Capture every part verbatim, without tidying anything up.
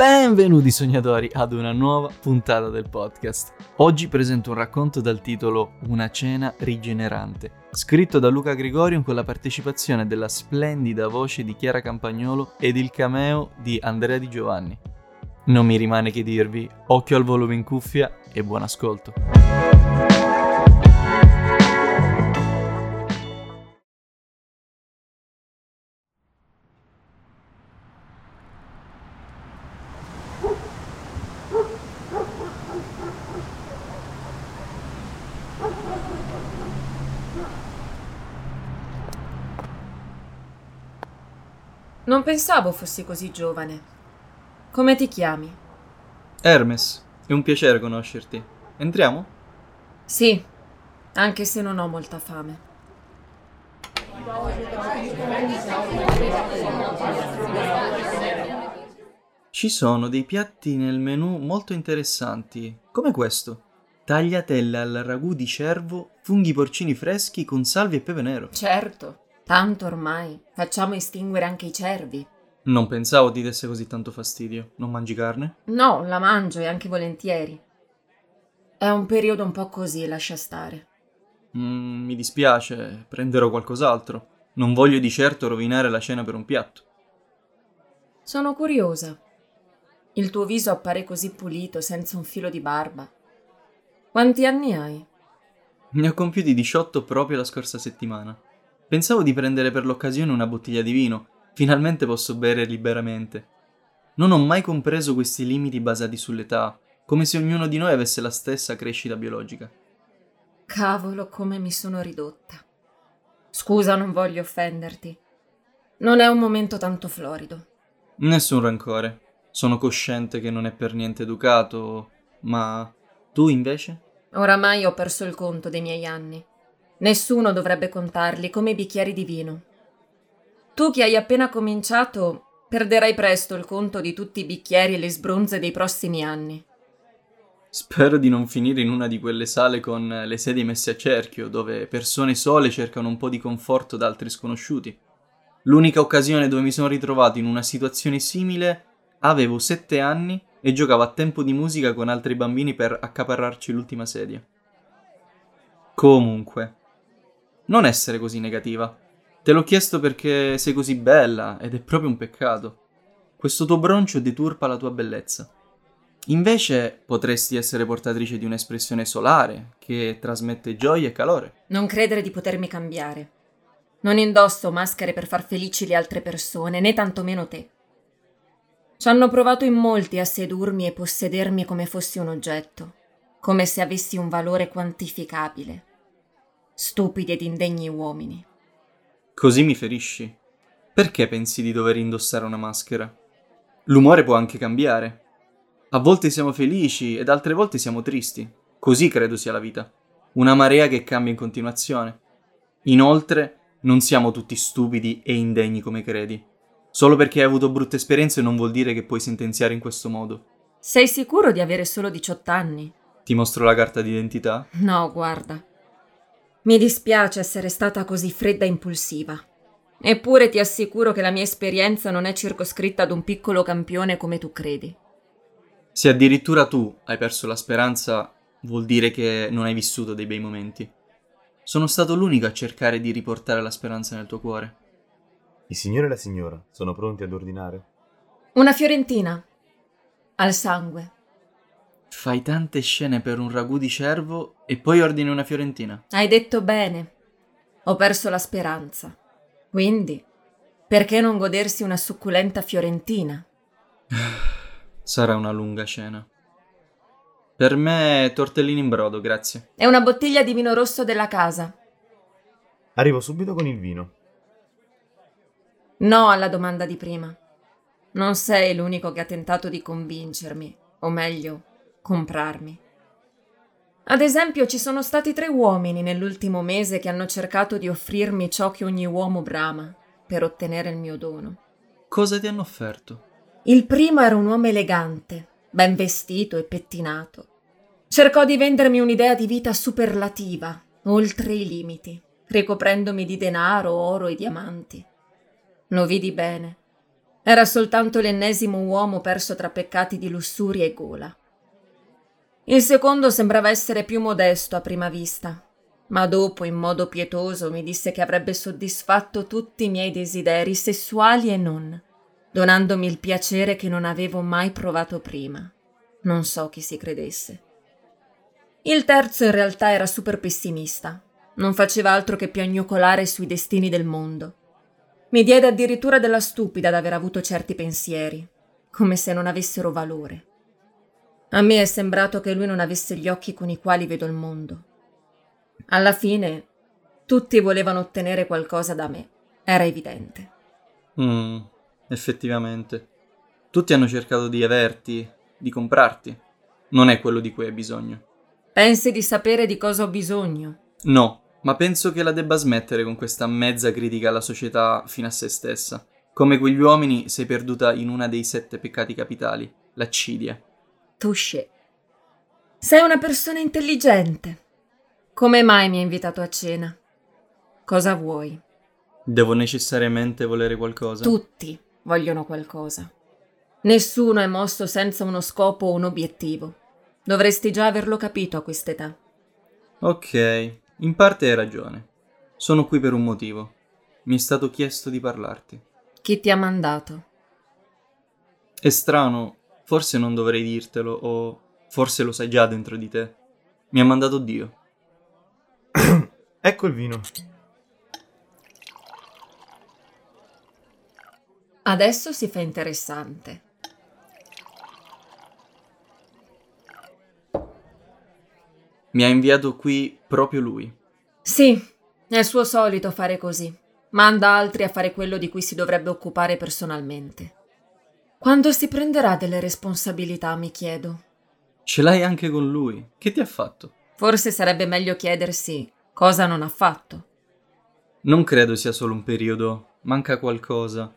Benvenuti sognatori ad una nuova puntata del podcast. Oggi presento un racconto dal titolo Una cena rigenerante, scritto da Luca Gregorio con la partecipazione della splendida voce di Chiara Campagnolo ed il cameo di Andrea Di Giovanni. Non mi rimane che dirvi occhio al volume in cuffia e buon ascolto. Non pensavo fossi così giovane. Come ti chiami? Hermes, è un piacere conoscerti. Entriamo? Sì, anche se non ho molta fame. Ci sono dei piatti nel menù molto interessanti, come questo. Tagliatelle al ragù di cervo, funghi porcini freschi con salvia e pepe nero. Certo. Tanto ormai, facciamo estinguere anche i cervi. Non pensavo ti desse così tanto fastidio. Non mangi carne? No, la mangio e anche volentieri. È un periodo un po' così, lascia stare. Mm, mi dispiace, prenderò qualcos'altro. Non voglio di certo rovinare la cena per un piatto. Sono curiosa. Il tuo viso appare così pulito, senza un filo di barba. Quanti anni hai? Ne ho compiuti diciotto proprio la scorsa settimana. Pensavo di prendere per l'occasione una bottiglia di vino, finalmente posso bere liberamente. Non ho mai compreso questi limiti basati sull'età, come se ognuno di noi avesse la stessa crescita biologica. Cavolo, come mi sono ridotta. Scusa, non voglio offenderti. Non è un momento tanto florido. Nessun rancore. Sono cosciente che non è per niente educato, ma tu invece? Oramai ho perso il conto dei miei anni. Nessuno dovrebbe contarli, come i bicchieri di vino. Tu che hai appena cominciato, perderai presto il conto di tutti i bicchieri e le sbronze dei prossimi anni. Spero di non finire in una di quelle sale con le sedie messe a cerchio, dove persone sole cercano un po' di conforto da altri sconosciuti. L'unica occasione dove mi sono ritrovato in una situazione simile, avevo sette anni e giocavo a tempo di musica con altri bambini per accaparrarci l'ultima sedia. Comunque... non essere così negativa. Te l'ho chiesto perché sei così bella ed è proprio un peccato. Questo tuo broncio deturpa la tua bellezza. Invece potresti essere portatrice di un'espressione solare che trasmette gioia e calore. Non credere di potermi cambiare. Non indosso maschere per far felici le altre persone, né tantomeno te. Ci hanno provato in molti a sedurmi e possedermi come fossi un oggetto, come se avessi un valore quantificabile. Stupidi ed indegni uomini. Così mi ferisci. Perché pensi di dover indossare una maschera? L'umore può anche cambiare. A volte siamo felici ed altre volte siamo tristi. Così credo sia la vita. Una marea che cambia in continuazione. Inoltre, non siamo tutti stupidi e indegni come credi. Solo perché hai avuto brutte esperienze non vuol dire che puoi sentenziare in questo modo. Sei sicuro di avere solo diciotto anni? Ti mostro la carta d'identità? No, guarda. Mi dispiace essere stata così fredda e impulsiva. Eppure ti assicuro che la mia esperienza non è circoscritta ad un piccolo campione come tu credi. Se addirittura tu hai perso la speranza, vuol dire che non hai vissuto dei bei momenti. Sono stato l'unico a cercare di riportare la speranza nel tuo cuore. Il signore e la signora sono pronti ad ordinare? Una fiorentina. Al sangue. Fai tante scene per un ragù di cervo e poi ordini una fiorentina. Hai detto bene. Ho perso la speranza. Quindi, perché non godersi una succulenta fiorentina? Sarà una lunga cena. Per me tortellini in brodo, grazie. E una bottiglia di vino rosso della casa. Arrivo subito con il vino. No alla domanda di prima. Non sei l'unico che ha tentato di convincermi, o meglio... comprarmi. Ad esempio, ci sono stati tre uomini nell'ultimo mese che hanno cercato di offrirmi ciò che ogni uomo brama per ottenere il mio dono. Cosa ti hanno offerto? Il primo era un uomo elegante, ben vestito e pettinato. Cercò di vendermi un'idea di vita superlativa, oltre i limiti, ricoprendomi di denaro, oro e diamanti. Lo vidi bene. Era soltanto l'ennesimo uomo perso tra peccati di lussuria e gola. Il secondo sembrava essere più modesto a prima vista, ma dopo, in modo pietoso, mi disse che avrebbe soddisfatto tutti i miei desideri sessuali e non, donandomi il piacere che non avevo mai provato prima. Non so chi si credesse. Il terzo in realtà era super pessimista. Non faceva altro che piagnucolare sui destini del mondo. Mi diede addirittura della stupida ad aver avuto certi pensieri, come se non avessero valore. A me è sembrato che lui non avesse gli occhi con i quali vedo il mondo. Alla fine, tutti volevano ottenere qualcosa da me. Era evidente. Mm, effettivamente. Tutti hanno cercato di averti, di comprarti. Non è quello di cui hai bisogno. Pensi di sapere di cosa ho bisogno? No, ma penso che la debba smettere con questa mezza critica alla società fino a se stessa. Come quegli uomini, sei perduta in una dei sette peccati capitali, l'accidia. Touché. Sei una persona intelligente. Come mai mi hai invitato a cena? Cosa vuoi? Devo necessariamente volere qualcosa? Tutti vogliono qualcosa. Nessuno è mosso senza uno scopo o un obiettivo. Dovresti già averlo capito a quest'età. Ok, in parte hai ragione. Sono qui per un motivo. Mi è stato chiesto di parlarti. Chi ti ha mandato? È strano, forse non dovrei dirtelo, o forse lo sai già dentro di te. Mi ha mandato Dio. Ecco il vino. Adesso si fa interessante. Mi ha inviato qui proprio lui. Sì, è suo solito fare così. Manda altri a fare quello di cui si dovrebbe occupare personalmente. Quando si prenderà delle responsabilità, mi chiedo. Ce l'hai anche con lui. Che ti ha fatto? Forse sarebbe meglio chiedersi cosa non ha fatto. Non credo sia solo un periodo. Manca qualcosa.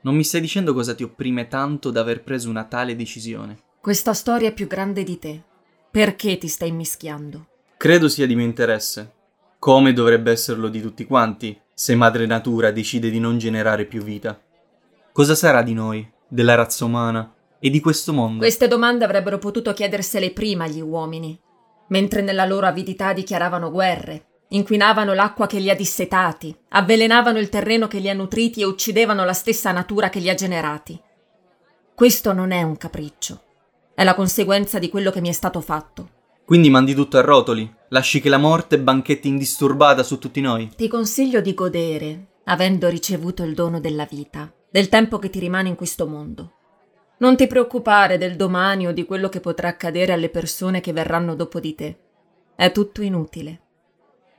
Non mi stai dicendo cosa ti opprime tanto da aver preso una tale decisione? Questa storia è più grande di te. Perché ti stai mischiando? Credo sia di mio interesse. Come dovrebbe esserlo di tutti quanti, se madre natura decide di non generare più vita. Cosa sarà di noi, della razza umana e di questo mondo? Queste domande avrebbero potuto chiedersele prima gli uomini, mentre nella loro avidità dichiaravano guerre. Inquinavano l'acqua che li ha dissetati, avvelenavano il terreno che li ha nutriti e uccidevano la stessa natura che li ha generati. Questo non è un capriccio, è la conseguenza di quello che mi è stato fatto. Quindi mandi tutto a rotoli, lasci che la morte banchetti indisturbata su tutti noi. Ti consiglio di godere, avendo ricevuto il dono della vita, del tempo che ti rimane in questo mondo. Non ti preoccupare del domani o di quello che potrà accadere alle persone che verranno dopo di te. È tutto inutile.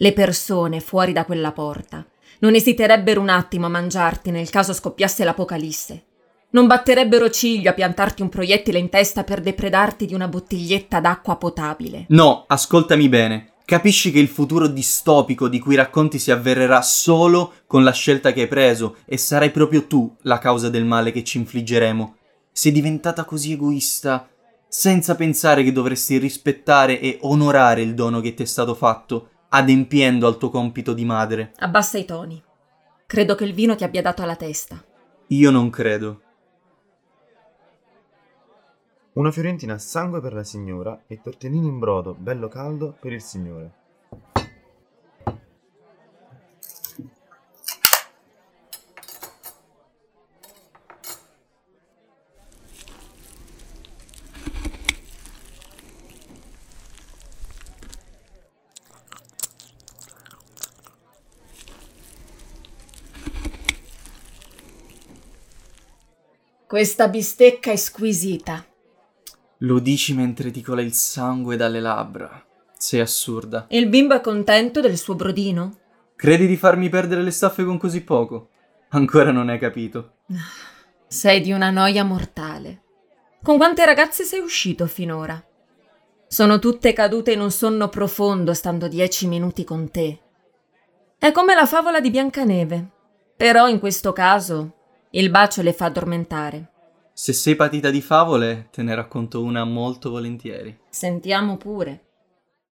Le persone fuori da quella porta non esiterebbero un attimo a mangiarti nel caso scoppiasse l'apocalisse. Non batterebbero ciglio a piantarti un proiettile in testa per depredarti di una bottiglietta d'acqua potabile. No, ascoltami bene. Capisci che il futuro distopico di cui racconti si avvererà solo con la scelta che hai preso e sarai proprio tu la causa del male che ci infliggeremo. Sei diventata così egoista, senza pensare che dovresti rispettare e onorare il dono che ti è stato fatto, adempiendo al tuo compito di madre. Abbassa i toni. Credo che il vino ti abbia dato alla testa. Io non credo. Una fiorentina a sangue per la signora e tortellini in brodo, bello caldo, per il signore. Questa bistecca è squisita. Lo dici mentre ti cola il sangue dalle labbra. Sei assurda. E il bimbo è contento del suo brodino? Credi di farmi perdere le staffe con così poco? Ancora non hai capito. Sei di una noia mortale. Con quante ragazze sei uscito finora? Sono tutte cadute in un sonno profondo stando dieci minuti con te. È come la favola di Biancaneve. Però in questo caso il bacio le fa addormentare. Se sei patita di favole, te ne racconto una molto volentieri. Sentiamo pure.